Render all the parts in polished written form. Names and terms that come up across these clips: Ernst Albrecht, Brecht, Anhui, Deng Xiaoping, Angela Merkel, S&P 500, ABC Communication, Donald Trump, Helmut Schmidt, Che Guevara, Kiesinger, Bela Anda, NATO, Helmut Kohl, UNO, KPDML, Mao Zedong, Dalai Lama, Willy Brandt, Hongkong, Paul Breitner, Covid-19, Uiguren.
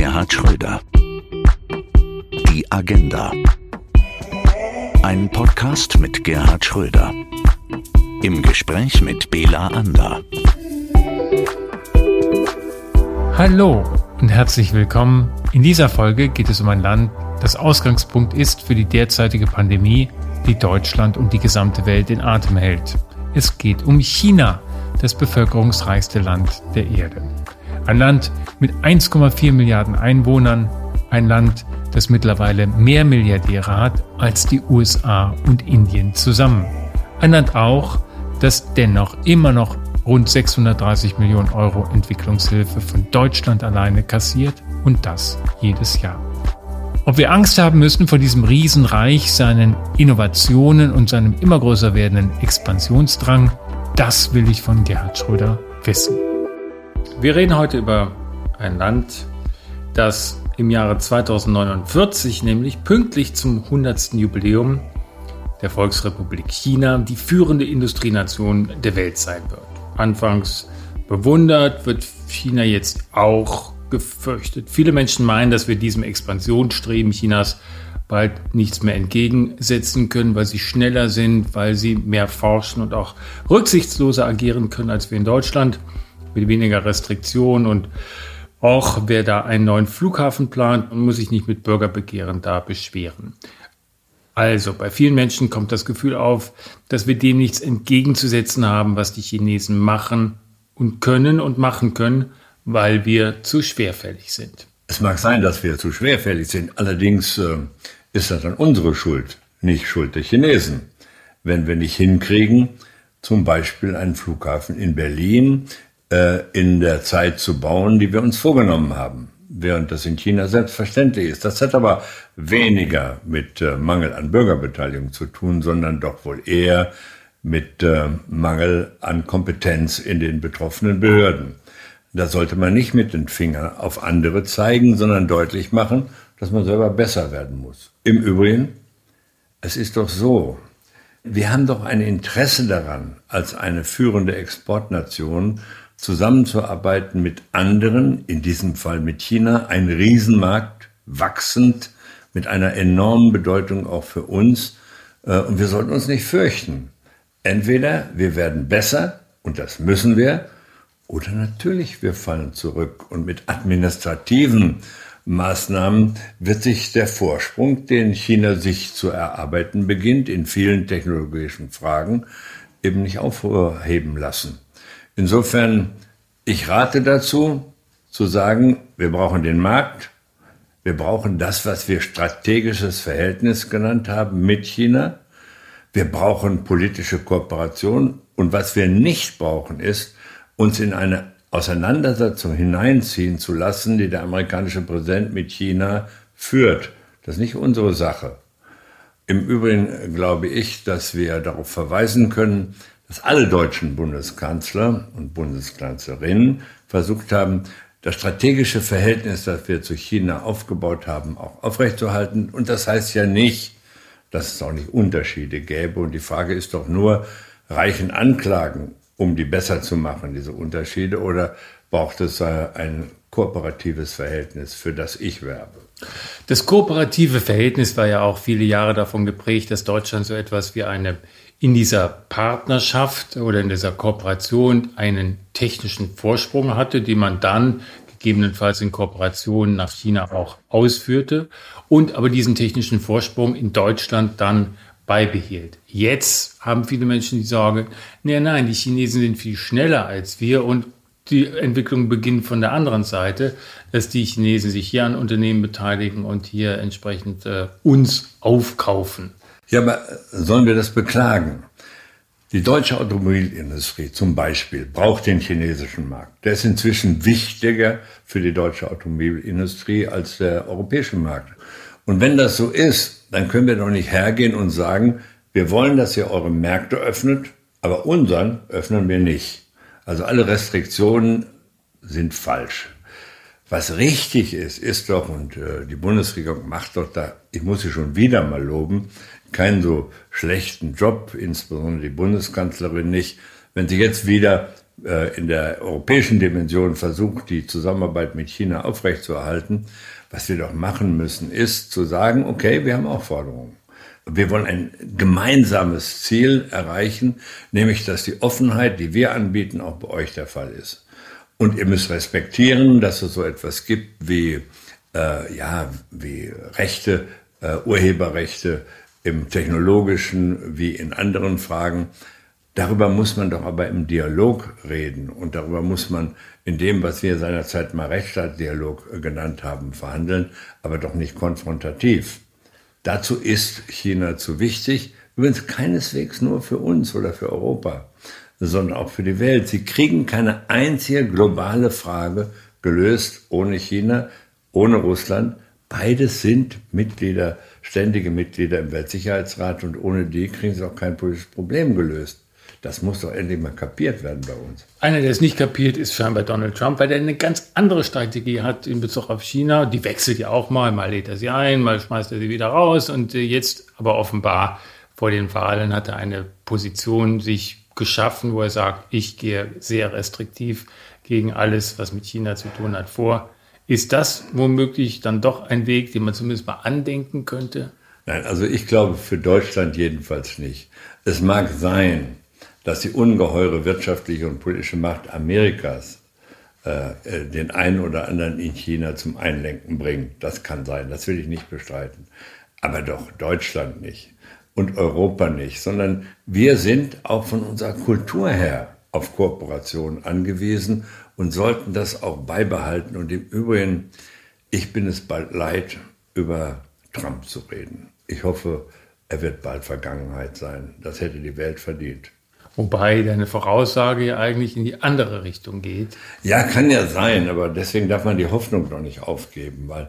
Gerhard Schröder. Die Agenda. Ein Podcast mit Gerhard Schröder. Im Gespräch mit Bela Anda. Hallo und herzlich willkommen. In dieser Folge geht es um ein Land, das Ausgangspunkt ist für die derzeitige Pandemie, die Deutschland und die gesamte Welt in Atem hält. Es geht um China, das bevölkerungsreichste Land der Erde. Ein Land mit 1,4 Milliarden Einwohnern, ein Land, das mittlerweile mehr Milliardäre hat als die USA und Indien zusammen. Ein Land auch, das dennoch immer noch rund 630 Millionen Euro Entwicklungshilfe von Deutschland alleine kassiert, und das jedes Jahr. Ob wir Angst haben müssen vor diesem Riesenreich, seinen Innovationen und seinem immer größer werdenden Expansionsdrang, das will ich von Gerhard Schröder wissen. Wir reden heute über ein Land, das im Jahre 2049, nämlich pünktlich zum 100. Jubiläum der Volksrepublik China, die führende Industrienation der Welt sein wird. Anfangs bewundert, wird China jetzt auch gefürchtet. Viele Menschen meinen, dass wir diesem Expansionsstreben Chinas bald nichts mehr entgegensetzen können, weil sie schneller sind, weil sie mehr forschen und auch rücksichtsloser agieren können als wir in Deutschland, mit weniger Restriktionen. Und auch wer da einen neuen Flughafen plant, muss sich nicht mit Bürgerbegehren da beschweren. Also, bei vielen Menschen kommt das Gefühl auf, dass wir dem nichts entgegenzusetzen haben, was die Chinesen machen und können und machen können, weil wir zu schwerfällig sind. Es mag sein, dass wir zu schwerfällig sind, allerdings ist das dann unsere Schuld, nicht Schuld der Chinesen. Wenn wir nicht hinkriegen, zum Beispiel einen Flughafen in Berlin in der Zeit zu bauen, die wir uns vorgenommen haben, während das in China selbstverständlich ist. Das hat aber weniger mit Mangel an Bürgerbeteiligung zu tun, sondern doch wohl eher mit Mangel an Kompetenz in den betroffenen Behörden. Da sollte man nicht mit den Fingern auf andere zeigen, sondern deutlich machen, dass man selber besser werden muss. Im Übrigen, es ist doch so, wir haben doch ein Interesse daran, als eine führende Exportnation zusammenzuarbeiten mit anderen, in diesem Fall mit China, ein Riesenmarkt, wachsend, mit einer enormen Bedeutung auch für uns. Und wir sollten uns nicht fürchten. Entweder wir werden besser, und das müssen wir, oder natürlich wir fallen zurück. Und mit administrativen Maßnahmen wird sich der Vorsprung, den China sich zu erarbeiten beginnt, in vielen technologischen Fragen eben nicht aufheben lassen. Insofern, ich rate dazu, zu sagen, wir brauchen den Markt, wir brauchen das, was wir strategisches Verhältnis genannt haben mit China, wir brauchen politische Kooperation, und was wir nicht brauchen ist, uns in eine Auseinandersetzung hineinziehen zu lassen, die der amerikanische Präsident mit China führt. Das ist nicht unsere Sache. Im Übrigen glaube ich, dass wir darauf verweisen können, dass alle deutschen Bundeskanzler und Bundeskanzlerinnen versucht haben, das strategische Verhältnis, das wir zu China aufgebaut haben, auch aufrechtzuerhalten. Und das heißt ja nicht, dass es auch nicht Unterschiede gäbe. Und die Frage ist doch nur, reichen Anklagen, um die besser zu machen, diese Unterschiede, oder braucht es ein kooperatives Verhältnis, für das ich werbe? Das kooperative Verhältnis war ja auch viele Jahre davon geprägt, dass Deutschland so etwas wie in dieser Partnerschaft oder in dieser Kooperation einen technischen Vorsprung hatte, den man dann gegebenenfalls in Kooperationen nach China auch ausführte, und aber diesen technischen Vorsprung in Deutschland dann beibehielt. Jetzt haben viele Menschen die Sorge, nein, die Chinesen sind viel schneller als wir und die Entwicklung beginnt von der anderen Seite, dass die Chinesen sich hier an Unternehmen beteiligen und hier entsprechend uns aufkaufen. Ja, aber sollen wir das beklagen? Die deutsche Automobilindustrie zum Beispiel braucht den chinesischen Markt. Der ist inzwischen wichtiger für die deutsche Automobilindustrie als der europäische Markt. Und wenn das so ist, dann können wir doch nicht hergehen und sagen, wir wollen, dass ihr eure Märkte öffnet, aber unseren öffnen wir nicht. Also alle Restriktionen sind falsch. Was richtig ist doch, und die Bundesregierung macht doch da, ich muss sie schon wieder mal loben, keinen so schlechten Job, insbesondere die Bundeskanzlerin nicht, wenn sie jetzt wieder in der europäischen Dimension versucht, die Zusammenarbeit mit China aufrechtzuerhalten. Was wir doch machen müssen, ist zu sagen, okay, wir haben auch Forderungen. Wir wollen ein gemeinsames Ziel erreichen, nämlich, dass die Offenheit, die wir anbieten, auch bei euch der Fall ist. Und ihr müsst respektieren, dass es so etwas gibt wie, wie Rechte, Urheberrechte im Technologischen wie in anderen Fragen. Darüber muss man doch aber im Dialog reden und darüber muss man in dem, was wir seinerzeit mal Rechtsstaatdialog genannt haben, verhandeln, aber doch nicht konfrontativ. Dazu ist China zu wichtig, übrigens keineswegs nur für uns oder für Europa, sondern auch für die Welt. Sie kriegen keine einzige globale Frage gelöst ohne China, ohne Russland. Beides sind Mitglieder, ständige Mitglieder im Weltsicherheitsrat und ohne die kriegen sie auch kein politisches Problem gelöst. Das muss doch endlich mal kapiert werden bei uns. Einer, der es nicht kapiert, ist scheinbar Donald Trump, weil er eine ganz andere Strategie hat in Bezug auf China. Die wechselt ja auch mal. Mal lädt er sie ein, mal schmeißt er sie wieder raus. Und jetzt aber offenbar vor den Wahlen hat er eine Position sich geschaffen, wo er sagt, ich gehe sehr restriktiv gegen alles, was mit China zu tun hat, vor. Ist das womöglich dann doch ein Weg, den man zumindest mal andenken könnte? Nein, also ich glaube für Deutschland jedenfalls nicht. Es mag sein, dass die ungeheure wirtschaftliche und politische Macht Amerikas den einen oder anderen in China zum Einlenken bringt. Das kann sein, das will ich nicht bestreiten. Aber doch Deutschland nicht und Europa nicht, sondern wir sind auch von unserer Kultur her auf Kooperation angewiesen und sollten das auch beibehalten. Und im Übrigen, ich bin es bald leid, über Trump zu reden. Ich hoffe, er wird bald Vergangenheit sein. Das hätte die Welt verdient. Wobei deine Voraussage ja eigentlich in die andere Richtung geht. Ja, kann ja sein, aber deswegen darf man die Hoffnung noch nicht aufgeben, weil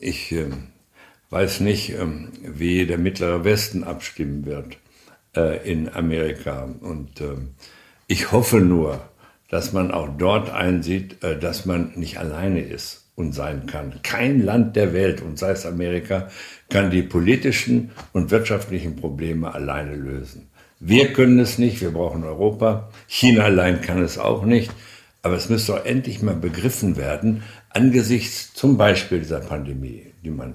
ich weiß nicht, wie der Mittlere Westen abstimmen wird in Amerika. Und ich hoffe nur, dass man auch dort einsieht, dass man nicht alleine ist und sein kann. Kein Land der Welt, und sei es Amerika, kann die politischen und wirtschaftlichen Probleme alleine lösen. Wir können es nicht, wir brauchen Europa. China allein kann es auch nicht. Aber es müsste auch endlich mal begriffen werden, angesichts zum Beispiel dieser Pandemie, die man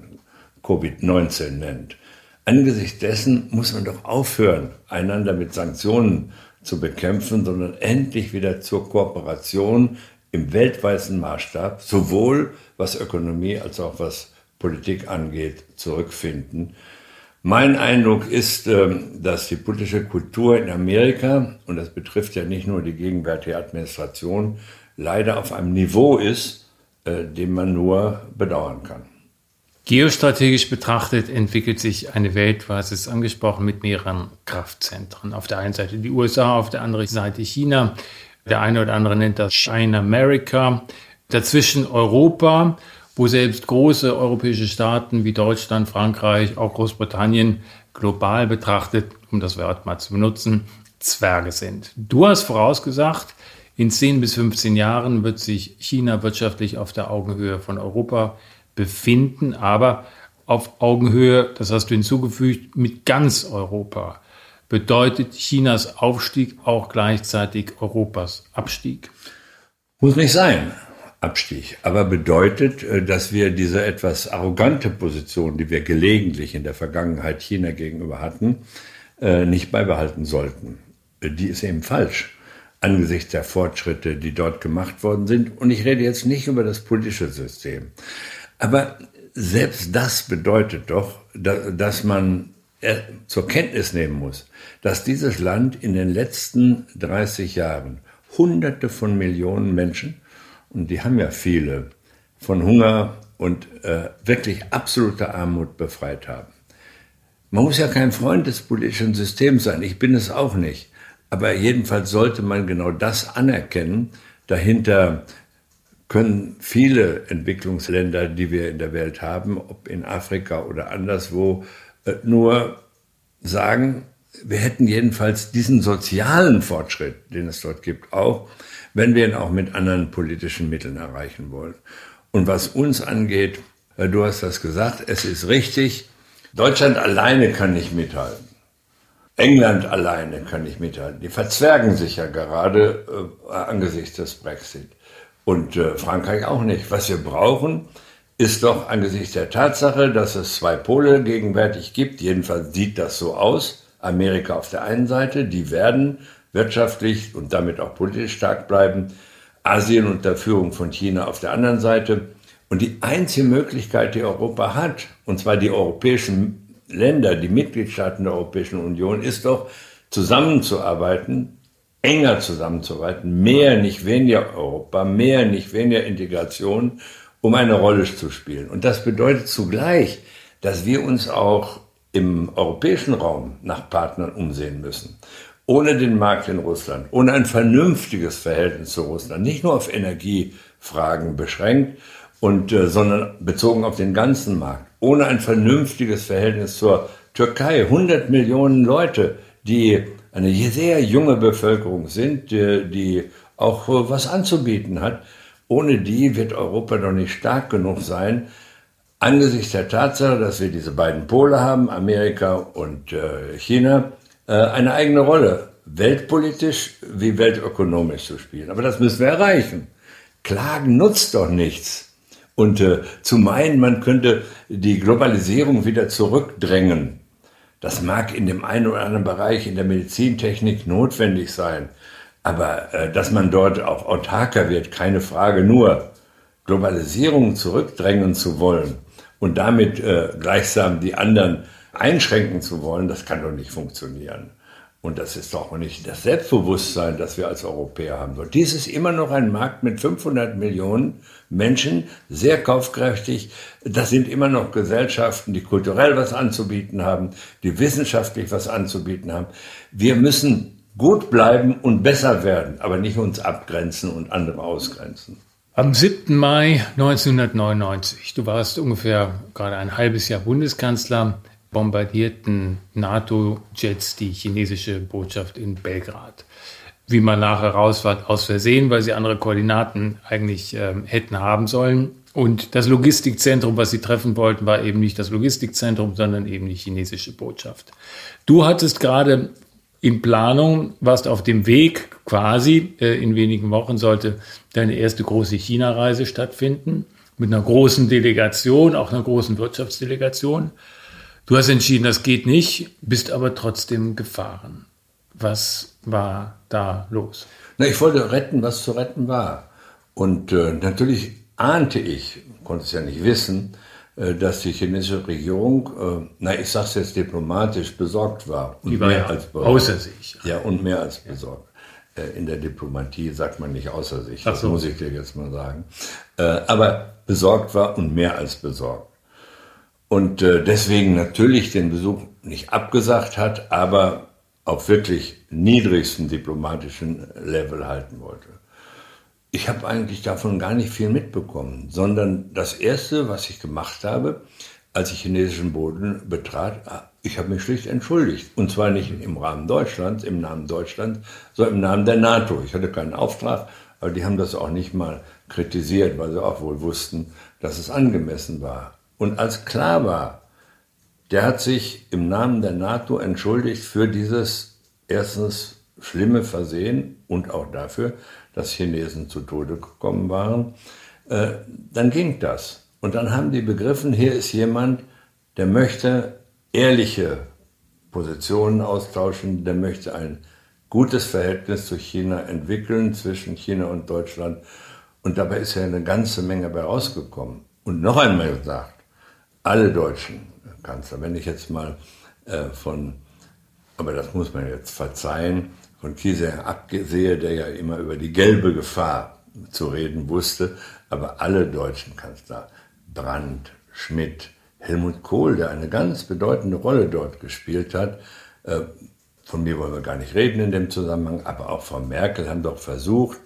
Covid-19 nennt. Angesichts dessen muss man doch aufhören, einander mit Sanktionen zu bekämpfen, sondern endlich wieder zur Kooperation im weltweiten Maßstab, sowohl was Ökonomie als auch was Politik angeht, zurückfinden. Mein Eindruck ist, dass die politische Kultur in Amerika, und das betrifft ja nicht nur die gegenwärtige Administration, leider auf einem Niveau ist, den man nur bedauern kann. Geostrategisch betrachtet entwickelt sich eine Welt, du hast es angesprochen, mit mehreren Kraftzentren. Auf der einen Seite die USA, auf der anderen Seite China. Der eine oder andere nennt das China America. Dazwischen Europa, wo selbst große europäische Staaten wie Deutschland, Frankreich, auch Großbritannien global betrachtet, um das Wort mal zu benutzen, Zwerge sind. Du hast vorausgesagt, in 10 bis 15 Jahren wird sich China wirtschaftlich auf der Augenhöhe von Europa befinden, aber auf Augenhöhe, das hast du hinzugefügt, mit ganz Europa. Bedeutet Chinas Aufstieg auch gleichzeitig Europas Abstieg? Muss nicht sein. Abstieg, aber bedeutet, dass wir diese etwas arrogante Position, die wir gelegentlich in der Vergangenheit China gegenüber hatten, nicht beibehalten sollten. Die ist eben falsch, angesichts der Fortschritte, die dort gemacht worden sind. Und ich rede jetzt nicht über das politische System. Aber selbst das bedeutet doch, dass man zur Kenntnis nehmen muss, dass dieses Land in den letzten 30 Jahren Hunderte von Millionen Menschen, und die haben ja viele, von Hunger und wirklich absoluter Armut befreit haben. Man muss ja kein Freund des politischen Systems sein, ich bin es auch nicht. Aber jedenfalls sollte man genau das anerkennen. Dahinter können viele Entwicklungsländer, die wir in der Welt haben, ob in Afrika oder anderswo, nur sagen, wir hätten jedenfalls diesen sozialen Fortschritt, den es dort gibt, auch, wenn wir ihn auch mit anderen politischen Mitteln erreichen wollen. Und was uns angeht, du hast das gesagt, es ist richtig, Deutschland alleine kann nicht mithalten. England alleine kann nicht mithalten. Die verzwergen sich ja gerade angesichts des Brexit. Und Frankreich auch nicht. Was wir brauchen, ist doch angesichts der Tatsache, dass es zwei Pole gegenwärtig gibt, jedenfalls sieht das so aus, Amerika auf der einen Seite, die werden wirtschaftlich und damit auch politisch stark bleiben, Asien unter Führung von China auf der anderen Seite. Und die einzige Möglichkeit, die Europa hat, und zwar die europäischen Länder, die Mitgliedstaaten der Europäischen Union, ist doch zusammenzuarbeiten, enger zusammenzuarbeiten, mehr, nicht weniger Europa, mehr, nicht weniger Integration, um eine Rolle zu spielen. Und das bedeutet zugleich, dass wir uns auch im europäischen Raum nach Partnern umsehen müssen. Ohne den Markt in Russland, ohne ein vernünftiges Verhältnis zu Russland, nicht nur auf Energiefragen beschränkt, sondern bezogen auf den ganzen Markt, ohne ein vernünftiges Verhältnis zur Türkei. 100 Millionen Leute, die eine sehr junge Bevölkerung sind, die auch was anzubieten hat. Ohne die wird Europa doch nicht stark genug sein, angesichts der Tatsache, dass wir diese beiden Pole haben, Amerika und China, eine eigene Rolle, weltpolitisch wie weltökonomisch zu spielen. Aber das müssen wir erreichen. Klagen nutzt doch nichts. Und zu meinen, man könnte die Globalisierung wieder zurückdrängen, das mag in dem einen oder anderen Bereich in der Medizintechnik notwendig sein. Aber dass man dort auch autarker wird, keine Frage. Nur Globalisierung zurückdrängen zu wollen und damit gleichsam die anderen einschränken zu wollen, das kann doch nicht funktionieren. Und das ist doch nicht das Selbstbewusstsein, das wir als Europäer haben. Und dies ist immer noch ein Markt mit 500 Millionen Menschen, sehr kaufkräftig. Das sind immer noch Gesellschaften, die kulturell was anzubieten haben, die wissenschaftlich was anzubieten haben. Wir müssen gut bleiben und besser werden, aber nicht uns abgrenzen und andere ausgrenzen. Am 7. Mai 1999, du warst ungefähr gerade ein halbes Jahr Bundeskanzler, bombardierten NATO-Jets die chinesische Botschaft in Belgrad. Wie man nachher raus war, aus Versehen, weil sie andere Koordinaten eigentlich hätten haben sollen. Und das Logistikzentrum, was sie treffen wollten, war eben nicht das Logistikzentrum, sondern eben die chinesische Botschaft. Du hattest gerade in Planung, warst auf dem Weg quasi, in wenigen Wochen sollte deine erste große China-Reise stattfinden, mit einer großen Delegation, auch einer großen Wirtschaftsdelegation. Du hast entschieden, das geht nicht, bist aber trotzdem gefahren. Was war da los? Na, ich wollte retten, was zu retten war. Und natürlich ahnte ich, konnte es ja nicht wissen, dass die chinesische Regierung, ich sag's jetzt diplomatisch, besorgt war. Die war ja außer sich. Ja, und mehr als besorgt. In der Diplomatie sagt man nicht außer sich, das muss ich dir jetzt mal sagen. Aber besorgt war und mehr als besorgt. Und deswegen natürlich den Besuch nicht abgesagt hat, aber auf wirklich niedrigstem diplomatischen Level halten wollte. Ich habe eigentlich davon gar nicht viel mitbekommen, sondern das Erste, was ich gemacht habe, als ich chinesischen Boden betrat, ich habe mich schlicht entschuldigt. Und zwar nicht im Rahmen Deutschlands, im Namen Deutschlands, sondern im Namen der NATO. Ich hatte keinen Auftrag, aber die haben das auch nicht mal kritisiert, weil sie auch wohl wussten, dass es angemessen war. Und als klar war, der hat sich im Namen der NATO entschuldigt für dieses erstens schlimme Versehen und auch dafür, dass Chinesen zu Tode gekommen waren, dann ging das. Und dann haben die begriffen, hier ist jemand, der möchte ehrliche Positionen austauschen, der möchte ein gutes Verhältnis zu China entwickeln, zwischen China und Deutschland. Und dabei ist ja eine ganze Menge bei rausgekommen. Und noch einmal gesagt, alle deutschen Kanzler, wenn ich jetzt mal aber das muss man jetzt verzeihen, von Kiesinger abgesehen, der ja immer über die gelbe Gefahr zu reden wusste, aber alle deutschen Kanzler, Brandt, Schmidt, Helmut Kohl, der eine ganz bedeutende Rolle dort gespielt hat, von mir wollen wir gar nicht reden in dem Zusammenhang, aber auch Frau Merkel haben doch versucht,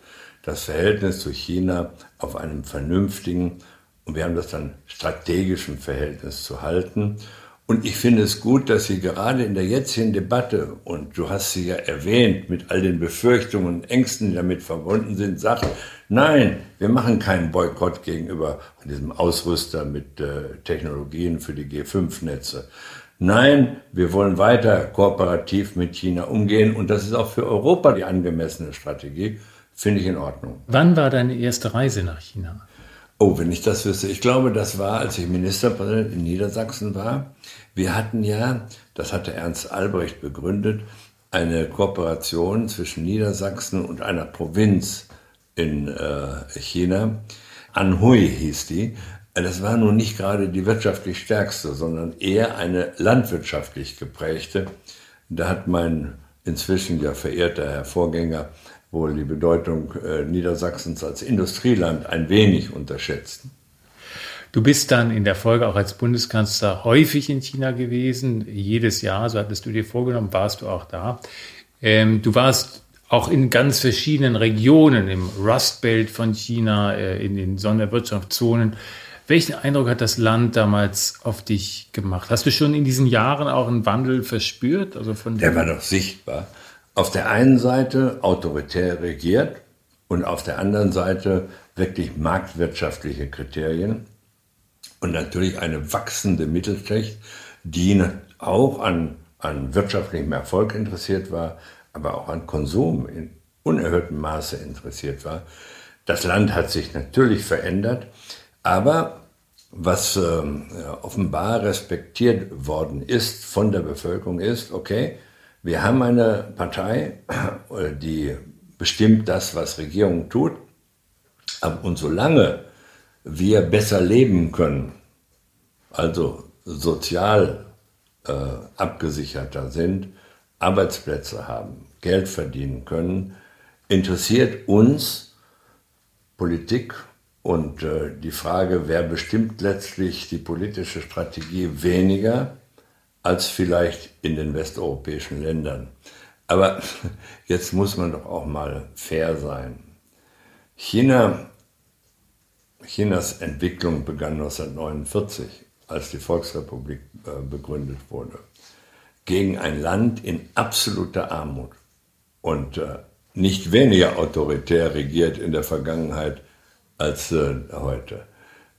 das Verhältnis zu China auf einem vernünftigen, und wir haben das dann strategischen Verhältnis zu halten. Und ich finde es gut, dass sie gerade in der jetzigen Debatte, und du hast sie ja erwähnt, mit all den Befürchtungen und Ängsten, die damit verbunden sind, sagt, nein, wir machen keinen Boykott gegenüber diesem Ausrüster mit Technologien für die G5-Netze. Nein, wir wollen weiter kooperativ mit China umgehen und das ist auch für Europa die angemessene Strategie, finde ich in Ordnung. Wann war deine erste Reise nach China? Oh, wenn ich das wüsste. Ich glaube, das war, als ich Ministerpräsident in Niedersachsen war. Wir hatten ja, das hatte Ernst Albrecht begründet, eine Kooperation zwischen Niedersachsen und einer Provinz in China. Anhui hieß die. Das war nun nicht gerade die wirtschaftlich stärkste, sondern eher eine landwirtschaftlich geprägte. Da hat mein inzwischen ja verehrter Herr Vorgänger wohl die Bedeutung Niedersachsens als Industrieland ein wenig unterschätzt. Du bist dann in der Folge auch als Bundeskanzler häufig in China gewesen. Jedes Jahr, so hattest du dir vorgenommen, warst du auch da. Du warst auch in ganz verschiedenen Regionen, im Rust Belt von China, in den Sonderwirtschaftszonen. Welchen Eindruck hat das Land damals auf dich gemacht? Hast du schon in diesen Jahren auch einen Wandel verspürt? Also von der war doch sichtbar. Auf der einen Seite autoritär regiert und auf der anderen Seite wirklich marktwirtschaftliche Kriterien und natürlich eine wachsende Mittelschicht, die auch an wirtschaftlichem Erfolg interessiert war, aber auch an Konsum in unerhörtem Maße interessiert war. Das Land hat sich natürlich verändert, aber was offenbar respektiert worden ist von der Bevölkerung ist, okay, wir haben eine Partei, die bestimmt das, was Regierung tut. Und solange wir besser leben können, also sozial abgesicherter sind, Arbeitsplätze haben, Geld verdienen können, interessiert uns Politik und die Frage, wer bestimmt letztlich die politische Strategie weniger als vielleicht in den westeuropäischen Ländern. Aber jetzt muss man doch auch mal fair sein. Chinas Entwicklung begann 1949, als die Volksrepublik begründet wurde, gegen ein Land in absoluter Armut und nicht weniger autoritär regiert in der Vergangenheit als heute.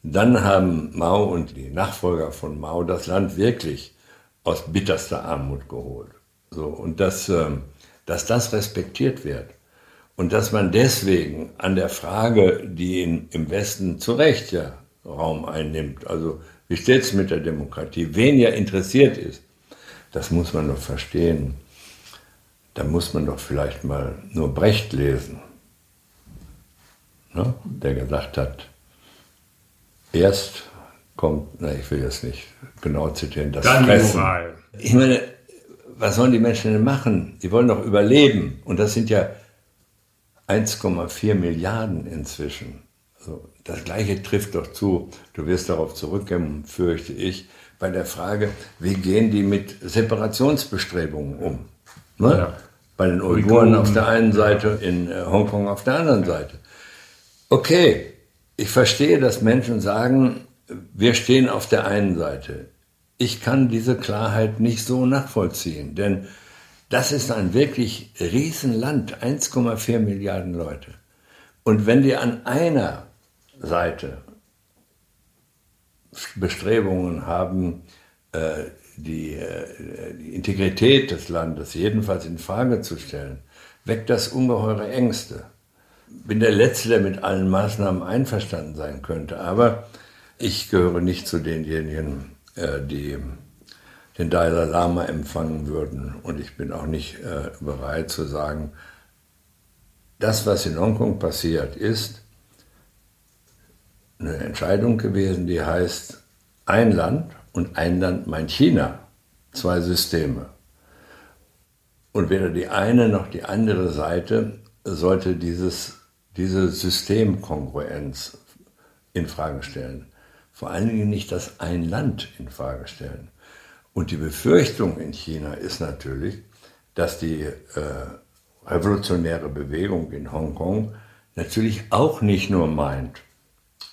Dann haben Mao und die Nachfolger von Mao das Land wirklich aus bitterster Armut geholt. So, und dass das respektiert wird und dass man deswegen an der Frage, die im Westen zu Recht ja Raum einnimmt, also wie steht es mit der Demokratie, wen ja interessiert ist, das muss man doch verstehen. Da muss man doch vielleicht mal nur Brecht lesen, ne? Der gesagt hat, erst kommt, ich will jetzt nicht genau zitieren, das Fressen. Ich meine, was sollen die Menschen denn machen? Die wollen doch überleben. Und das sind ja 1,4 Milliarden inzwischen. Also das Gleiche trifft doch zu, du wirst darauf zurückkommen, fürchte ich, bei der Frage, wie gehen die mit Separationsbestrebungen um? Ne? Ja. Bei den Uiguren auf der einen Seite, in Hongkong auf der anderen Seite. Okay, ich verstehe, dass Menschen sagen, wir stehen auf der einen Seite. Ich kann diese Klarheit nicht so nachvollziehen, denn das ist ein wirklich Riesenland, 1,4 Milliarden Leute. Und wenn die an einer Seite Bestrebungen haben, die Integrität des Landes jedenfalls in Frage zu stellen, weckt das ungeheure Ängste. Ich bin der Letzte, der mit allen Maßnahmen einverstanden sein könnte, aber ich gehöre nicht zu denjenigen, die den Dalai Lama empfangen würden. Und ich bin auch nicht bereit zu sagen, das, was in Hongkong passiert, ist eine Entscheidung gewesen, die heißt ein Land und ein Land meint China. Zwei Systeme. Und weder die eine noch die andere Seite sollte diese Systemkongruenz in Frage stellen. Vor allen Dingen nicht das ein Land in Frage stellen. Und die Befürchtung in China ist natürlich, dass die revolutionäre Bewegung in Hongkong natürlich auch nicht nur meint,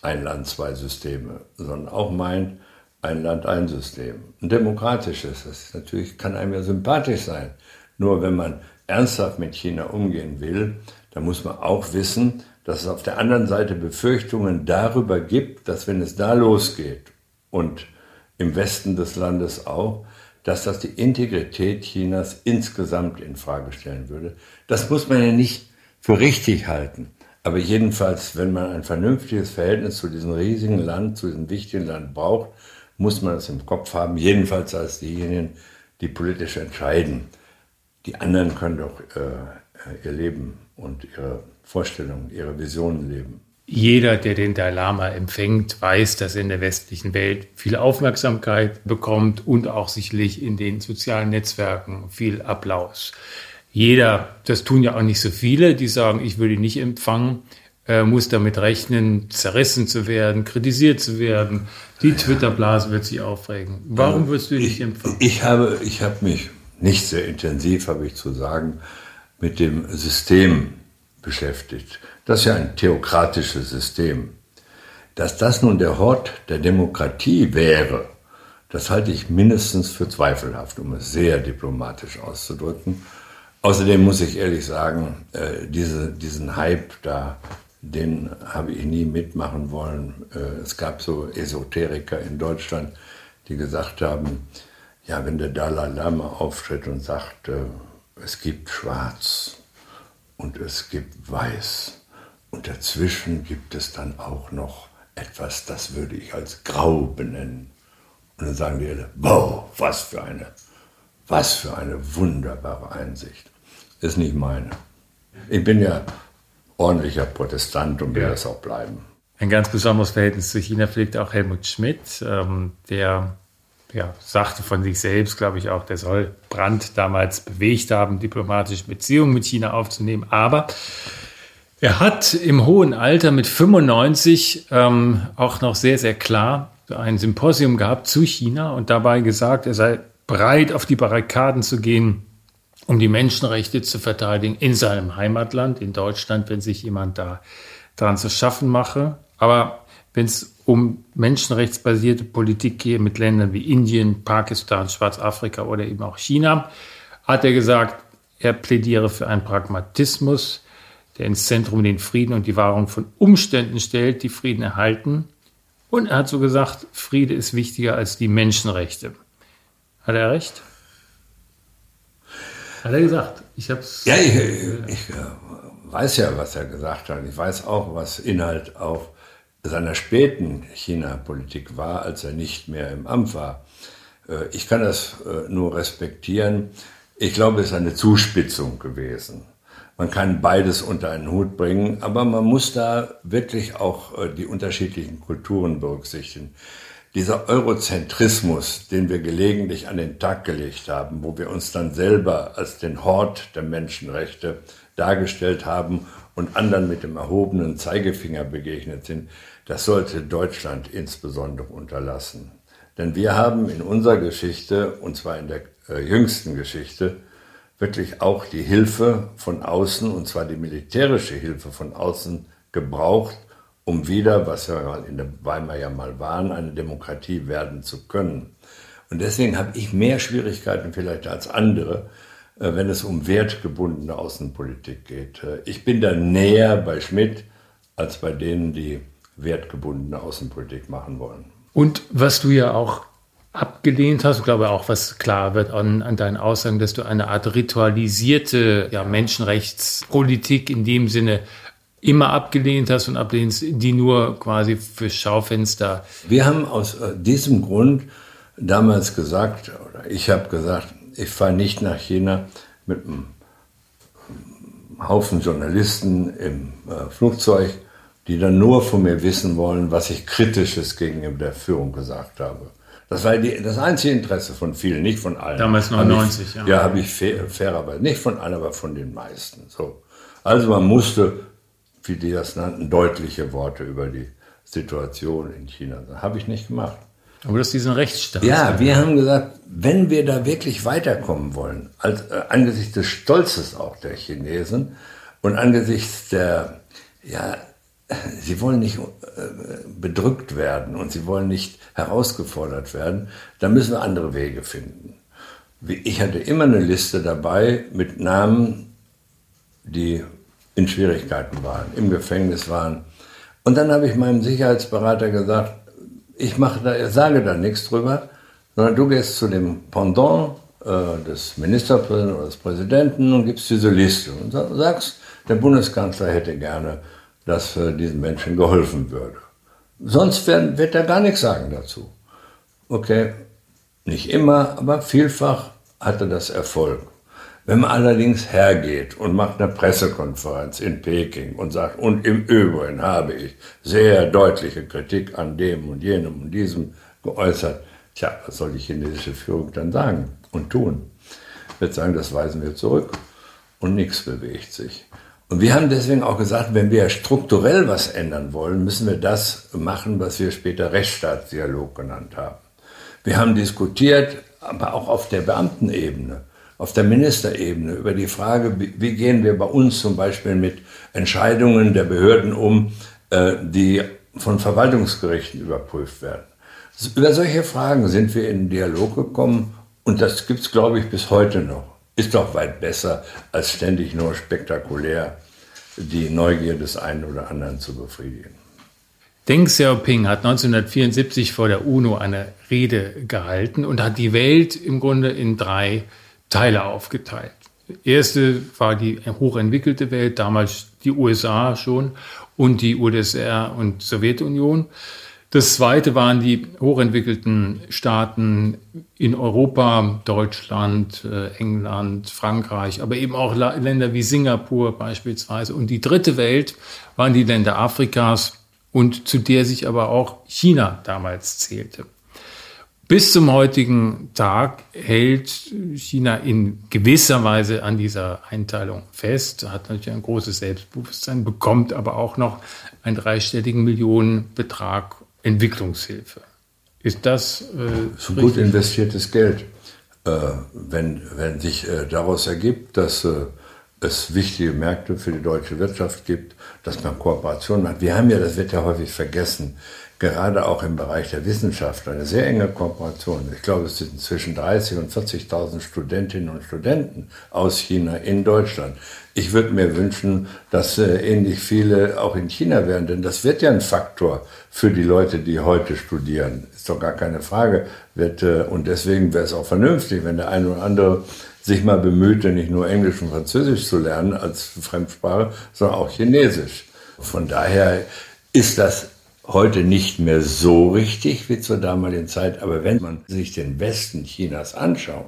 ein Land, zwei Systeme, sondern auch meint, ein Land, ein System. Ein demokratisches, das ist natürlich, kann einem ja sympathisch sein. Nur wenn man ernsthaft mit China umgehen will, dann muss man auch wissen, dass es auf der anderen Seite Befürchtungen darüber gibt, dass wenn es da losgeht und im Westen des Landes auch, dass das die Integrität Chinas insgesamt in Frage stellen würde. Das muss man ja nicht für richtig halten. Aber jedenfalls, wenn man ein vernünftiges Verhältnis zu diesem riesigen Land, zu diesem wichtigen Land braucht, muss man das im Kopf haben, jedenfalls als diejenigen, die politisch entscheiden. Die anderen können doch ihr Leben und ihre Vorstellungen, ihre Visionen leben. Jeder, der den Dalai Lama empfängt, weiß, dass er in der westlichen Welt viel Aufmerksamkeit bekommt und auch sicherlich in den sozialen Netzwerken viel Applaus. Jeder, das tun ja auch nicht so viele, die sagen, ich würde ihn nicht empfangen, muss damit rechnen, zerrissen zu werden, kritisiert zu werden. Die Twitter-Blase wird sich aufregen. Warum wirst du ihn nicht empfangen? Ich habe mich nicht sehr intensiv, habe ich zu sagen, mit dem System beschäftigt. Das ist ja ein theokratisches System. Dass das nun der Hort der Demokratie wäre, das halte ich mindestens für zweifelhaft, um es sehr diplomatisch auszudrücken. Außerdem muss ich ehrlich sagen, diesen Hype da, den habe ich nie mitmachen wollen. Es gab so Esoteriker in Deutschland, die gesagt haben, ja, wenn der Dalai Lama auftritt und sagt, es gibt Schwarz und es gibt Weiß, und dazwischen gibt es dann auch noch etwas, das würde ich als grau benennen. Und dann sagen die alle, wow, was für eine wunderbare Einsicht. Ist nicht meine. Ich bin ja ordentlicher Protestant und will das auch bleiben. Ein ganz besonderes Verhältnis zu China pflegt auch Helmut Schmidt, der sagte von sich selbst, glaube ich auch, der soll Brandt damals bewegt haben, diplomatische Beziehungen mit China aufzunehmen, aber er hat im hohen Alter mit 95 auch noch sehr, sehr klar ein Symposium gehabt zu China und dabei gesagt, er sei bereit, auf die Barrikaden zu gehen, um die Menschenrechte zu verteidigen in seinem Heimatland, in Deutschland, wenn sich jemand da dran zu schaffen mache. Aber wenn es um menschenrechtsbasierte Politik geht mit Ländern wie Indien, Pakistan, Schwarzafrika oder eben auch China, hat er gesagt, er plädiere für einen Pragmatismus, der ins Zentrum den Frieden und die Wahrung von Umständen stellt, die Frieden erhalten. Und er hat so gesagt, Friede ist wichtiger als die Menschenrechte. Hat er recht? Hat er gesagt. Ich weiß ja, was er gesagt hat. Ich weiß auch, was Inhalt auf seiner späten China-Politik war, als er nicht mehr im Amt war. Ich kann das nur respektieren. Ich glaube, es ist eine Zuspitzung gewesen. Man kann beides unter einen Hut bringen, aber man muss da wirklich auch die unterschiedlichen Kulturen berücksichtigen. Dieser Eurozentrismus, den wir gelegentlich an den Tag gelegt haben, wo wir uns dann selber als den Hort der Menschenrechte dargestellt haben und anderen mit dem erhobenen Zeigefinger begegnet sind, das sollte Deutschland insbesondere unterlassen. Denn wir haben in unserer Geschichte, und zwar in der jüngsten Geschichte, wirklich auch die Hilfe von außen, und zwar die militärische Hilfe von außen, gebraucht, um wieder, was wir in der Weimar ja mal waren, eine Demokratie werden zu können. Und deswegen habe ich mehr Schwierigkeiten vielleicht als andere, wenn es um wertgebundene Außenpolitik geht. Ich bin da näher bei Schmidt als bei denen, die wertgebundene Außenpolitik machen wollen. Und was du ja auch abgelehnt hast, ich glaube auch, was klar wird an deinen Aussagen, dass du eine Art ritualisierte Menschenrechtspolitik in dem Sinne immer abgelehnt hast und ablehnst, die nur quasi für Schaufenster. Wir haben aus diesem Grund damals gesagt, oder ich habe gesagt, ich fahre nicht nach China mit einem Haufen Journalisten im Flugzeug, die dann nur von mir wissen wollen, was ich Kritisches gegenüber der Führung gesagt habe. Das war das einzige Interesse von vielen, nicht von allen. Damals noch 90, ja. Ja, habe ich fairerweise, nicht von allen, aber von den meisten. So. Also man musste, wie die das nannten, deutliche Worte über die Situation in China. Das habe ich nicht gemacht. Aber das ist diesen Rechtsstaat. Ja, wir haben gesagt, wenn wir da wirklich weiterkommen wollen, angesichts des Stolzes auch der Chinesen und angesichts der, sie wollen nicht bedrückt werden und sie wollen nicht herausgefordert werden, dann müssen wir andere Wege finden. Ich hatte immer eine Liste dabei mit Namen, die in Schwierigkeiten waren, im Gefängnis waren. Und dann habe ich meinem Sicherheitsberater gesagt, ich sage da nichts drüber, sondern du gehst zu dem Pendant des Ministerpräsidenten oder des Präsidenten und gibst diese Liste und sagst, der Bundeskanzler hätte gerne, dass diesen Menschen geholfen würde. Sonst wird er gar nichts sagen dazu. Okay, nicht immer, aber vielfach hatte das Erfolg. Wenn man allerdings hergeht und macht eine Pressekonferenz in Peking und sagt, und im Übrigen habe ich sehr deutliche Kritik an dem und jenem und diesem geäußert, tja, was soll die chinesische Führung dann sagen und tun? Ich würde sagen, das weisen wir zurück und nichts bewegt sich. Und wir haben deswegen auch gesagt, wenn wir strukturell was ändern wollen, müssen wir das machen, was wir später Rechtsstaatsdialog genannt haben. Wir haben diskutiert, aber auch auf der Beamtenebene, auf der Ministerebene über die Frage, wie gehen wir bei uns zum Beispiel mit Entscheidungen der Behörden um, die von Verwaltungsgerichten überprüft werden. Über solche Fragen sind wir in den Dialog gekommen und das gibt es, glaube ich, bis heute noch. Ist doch weit besser, als ständig nur spektakulär die Neugier des einen oder anderen zu befriedigen. Deng Xiaoping hat 1974 vor der UNO eine Rede gehalten und hat die Welt im Grunde in drei Teile aufgeteilt. Die erste war die hochentwickelte Welt, damals die USA schon und die UdSR und Sowjetunion. Das zweite waren die hochentwickelten Staaten in Europa, Deutschland, England, Frankreich, aber eben auch Länder wie Singapur beispielsweise. Und die dritte Welt waren die Länder Afrikas und zu der sich aber auch China damals zählte. Bis zum heutigen Tag hält China in gewisser Weise an dieser Einteilung fest, hat natürlich ein großes Selbstbewusstsein, bekommt aber auch noch einen dreistelligen Millionenbetrag Entwicklungshilfe. Ist das so gut investiertes Geld, wenn sich daraus ergibt, dass es wichtige Märkte für die deutsche Wirtschaft gibt, dass man Kooperationen hat. Wir haben ja, das wird ja häufig vergessen, gerade auch im Bereich der Wissenschaft eine sehr enge Kooperation. Ich glaube, es sind zwischen 30.000 und 40.000 Studentinnen und Studenten aus China in Deutschland. Ich würde mir wünschen, dass ähnlich viele auch in China wären, denn das wird ja ein Faktor für die Leute, die heute studieren. Ist doch gar keine Frage. Und deswegen wäre es auch vernünftig, wenn der eine oder andere sich mal bemühte, nicht nur Englisch und Französisch zu lernen als Fremdsprache, sondern auch Chinesisch. Von daher ist das heute nicht mehr so richtig wie zur damaligen Zeit. Aber wenn man sich den Westen Chinas anschaut,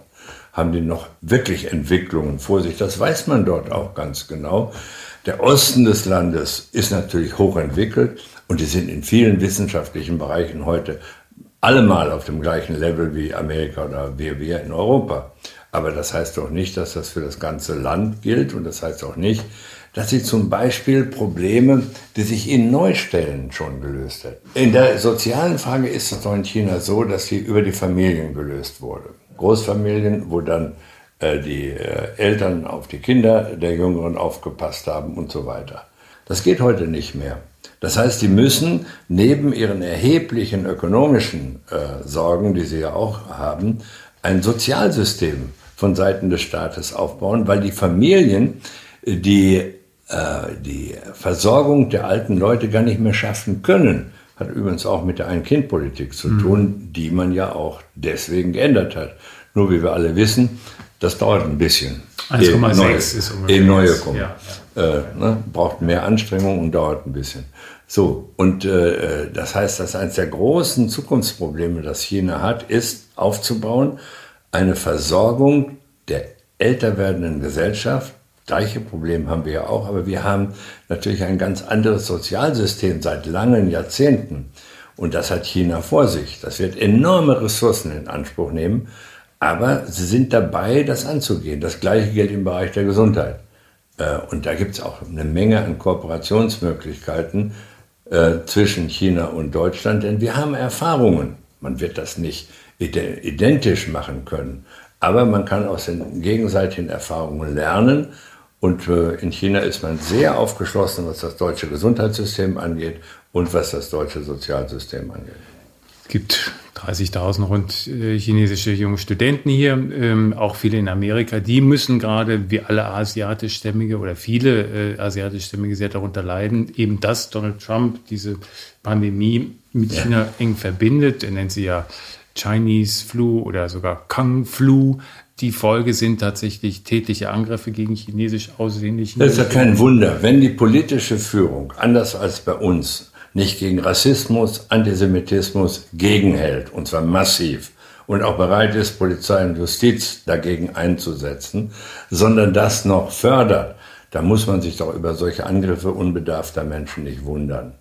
haben die noch wirklich Entwicklungen vor sich. Das weiß man dort auch ganz genau. Der Osten des Landes ist natürlich hochentwickelt und die sind in vielen wissenschaftlichen Bereichen heute allemal auf dem gleichen Level wie Amerika oder wir in Europa. Aber das heißt doch nicht, dass das für das ganze Land gilt und das heißt auch nicht, dass sie zum Beispiel Probleme, die sich ihnen neu stellen, schon gelöst hätten. In der sozialen Frage ist es doch in China so, dass sie über die Familien gelöst wurde. Großfamilien, wo dann die Eltern auf die Kinder der Jüngeren aufgepasst haben und so weiter. Das geht heute nicht mehr. Das heißt, die müssen neben ihren erheblichen ökonomischen Sorgen, die sie ja auch haben, ein Sozialsystem von Seiten des Staates aufbauen, weil die Familien die Versorgung der alten Leute gar nicht mehr schaffen können. Hat übrigens auch mit der Ein-Kind-Politik zu tun, die man ja auch deswegen geändert hat. Nur wie wir alle wissen, das dauert ein bisschen. 1,6 ist ungefähr. Neue kommen. Ja. Braucht mehr Anstrengung und dauert ein bisschen. So, und das heißt, dass eines der großen Zukunftsprobleme, das China hat, ist aufzubauen, eine Versorgung der älter werdenden Gesellschaft. Gleiche Probleme haben wir ja auch, aber wir haben natürlich ein ganz anderes Sozialsystem seit langen Jahrzehnten. Und das hat China vor sich. Das wird enorme Ressourcen in Anspruch nehmen, aber sie sind dabei, das anzugehen. Das Gleiche gilt im Bereich der Gesundheit. Und da gibt es auch eine Menge an Kooperationsmöglichkeiten zwischen China und Deutschland, denn wir haben Erfahrungen. Man wird das nicht identisch machen können, aber man kann aus den gegenseitigen Erfahrungen lernen. Und in China ist man sehr aufgeschlossen, was das deutsche Gesundheitssystem angeht und was das deutsche Sozialsystem angeht. Es gibt 30.000 rund chinesische junge Studenten hier, auch viele in Amerika. Die müssen gerade, wie alle asiatischstämmige oder viele asiatischstämmige, sehr darunter leiden. Eben dass Donald Trump diese Pandemie mit China eng verbindet. Er nennt sie ja Chinese Flu oder sogar Kung Flu. Die Folge sind tatsächlich tätliche Angriffe gegen chinesisch aussehende. Das ist ja kein Wunder, wenn die politische Führung, anders als bei uns, nicht gegen Rassismus, Antisemitismus gegenhält, und zwar massiv, und auch bereit ist, Polizei und Justiz dagegen einzusetzen, sondern das noch fördert, da muss man sich doch über solche Angriffe unbedarfter Menschen nicht wundern.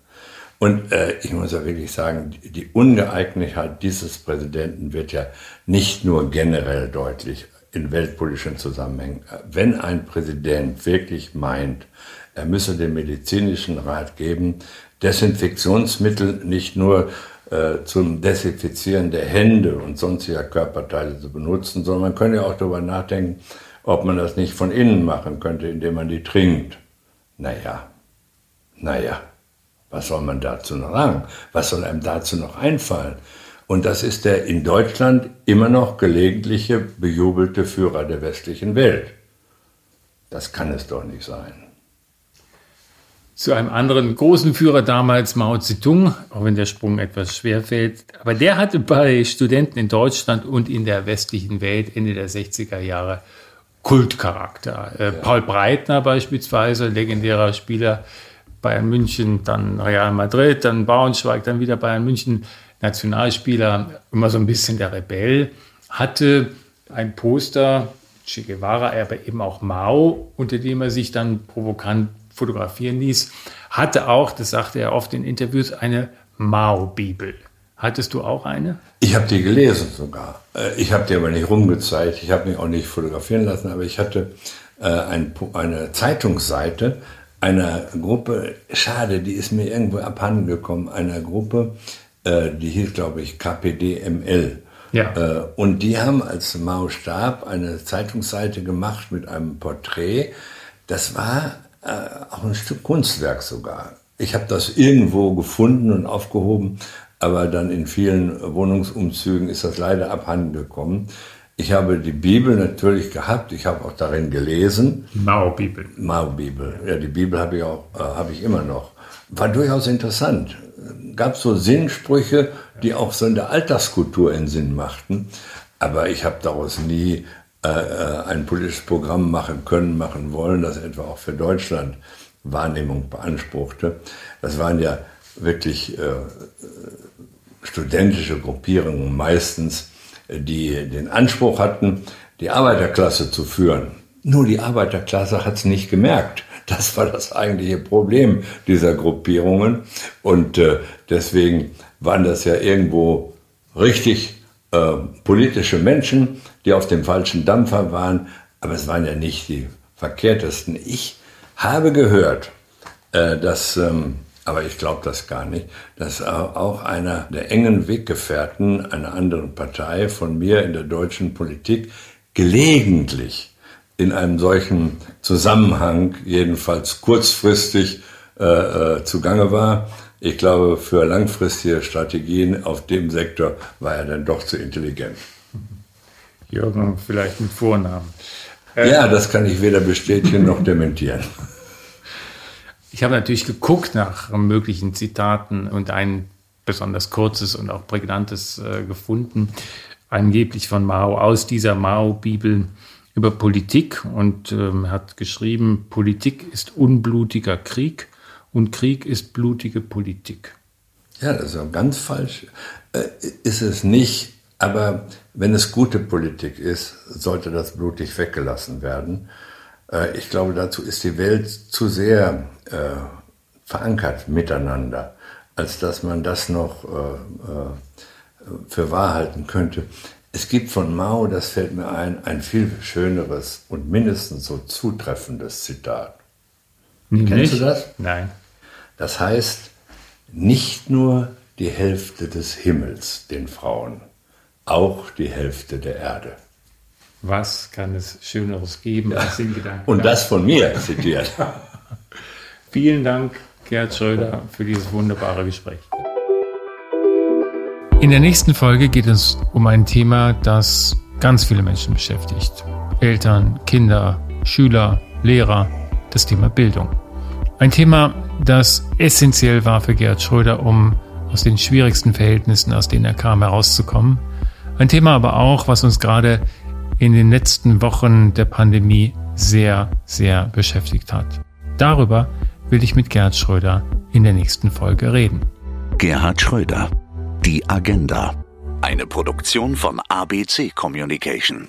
Und ich muss ja wirklich sagen, die Ungeeignetheit dieses Präsidenten wird ja nicht nur generell deutlich in weltpolitischen Zusammenhängen. Wenn ein Präsident wirklich meint, er müsse den medizinischen Rat geben, Desinfektionsmittel nicht nur zum Desinfizieren der Hände und sonstiger Körperteile zu benutzen, sondern man könnte ja auch darüber nachdenken, ob man das nicht von innen machen könnte, indem man die trinkt. Naja. Was soll man dazu noch sagen? Was soll einem dazu noch einfallen? Und das ist der in Deutschland immer noch gelegentliche bejubelte Führer der westlichen Welt. Das kann es doch nicht sein. Zu einem anderen großen Führer damals, Mao Zedong, auch wenn der Sprung etwas schwer fällt. Aber der hatte bei Studenten in Deutschland und in der westlichen Welt Ende der 60er Jahre Kultcharakter. Ja. Paul Breitner beispielsweise, legendärer Spieler, Bayern München, dann Real Madrid, dann Braunschweig, dann wieder Bayern München, Nationalspieler, immer so ein bisschen der Rebell, hatte ein Poster, Che Guevara, aber eben auch Mao, unter dem er sich dann provokant fotografieren ließ, hatte auch, das sagte er oft in Interviews, eine Mao-Bibel. Hattest du auch eine? Ich habe die gelesen sogar. Ich habe die aber nicht rumgezeigt, ich habe mich auch nicht fotografieren lassen, aber ich hatte eine Zeitungsseite, einer Gruppe, schade, die ist mir irgendwo abhanden gekommen, einer Gruppe, die hieß, glaube ich, KPDML. Ja. Und die haben, als Mao starb, eine Zeitungsseite gemacht mit einem Porträt. Das war auch ein Stück Kunstwerk sogar. Ich habe das irgendwo gefunden und aufgehoben, aber dann in vielen Wohnungsumzügen ist das leider abhanden gekommen. Ich habe die Bibel natürlich gehabt, ich habe auch darin gelesen. Mao-Bibel. Mao-Bibel, ja, die Bibel habe ich auch, habe ich immer noch. War durchaus interessant. Gab so Sinnsprüche, die auch so in der Alltagskultur einen Sinn machten. Aber ich habe daraus nie ein politisches Programm machen können, machen wollen, das etwa auch für Deutschland Wahrnehmung beanspruchte. Das waren ja wirklich studentische Gruppierungen meistens, die den Anspruch hatten, die Arbeiterklasse zu führen. Nur die Arbeiterklasse hat es nicht gemerkt. Das war das eigentliche Problem dieser Gruppierungen. Und deswegen waren das ja irgendwo richtig politische Menschen, die auf dem falschen Dampfer waren. Aber es waren ja nicht die verkehrtesten. Ich habe gehört, dass... aber ich glaube das gar nicht, dass auch einer der engen Weggefährten einer anderen Partei von mir in der deutschen Politik gelegentlich in einem solchen Zusammenhang, jedenfalls kurzfristig, zugange war. Ich glaube, für langfristige Strategien auf dem Sektor war er dann doch zu intelligent. Jürgen, vielleicht mit Vornamen. Ja, das kann ich weder bestätigen noch dementieren. Ich habe natürlich geguckt nach möglichen Zitaten und ein besonders kurzes und auch prägnantes gefunden, angeblich von Mao, aus dieser Mao-Bibel über Politik. Und hat geschrieben, Politik ist unblutiger Krieg und Krieg ist blutige Politik. Ja, das ist ganz falsch. Ist es nicht, aber wenn es gute Politik ist, sollte das blutig weggelassen werden. Ich glaube, dazu ist die Welt zu sehr verankert miteinander, als dass man das noch für wahr halten könnte. Es gibt von Mao, das fällt mir ein viel schöneres und mindestens so zutreffendes Zitat. Nicht? Kennst du das? Nein. Das heißt, nicht nur die Hälfte des Himmels den Frauen, auch die Hälfte der Erde. Was kann es Schöneres geben als den Gedanken? Und das von mir zitiert. Vielen Dank, Gerhard Schröder, für dieses wunderbare Gespräch. In der nächsten Folge geht es um ein Thema, das ganz viele Menschen beschäftigt. Eltern, Kinder, Schüler, Lehrer, das Thema Bildung. Ein Thema, das essentiell war für Gerhard Schröder, um aus den schwierigsten Verhältnissen, aus denen er kam, herauszukommen. Ein Thema aber auch, was uns gerade in den letzten Wochen der Pandemie sehr, sehr beschäftigt hat. Darüber will ich mit Gerhard Schröder in der nächsten Folge reden. Gerhard Schröder, die Agenda. Eine Produktion von ABC Communication.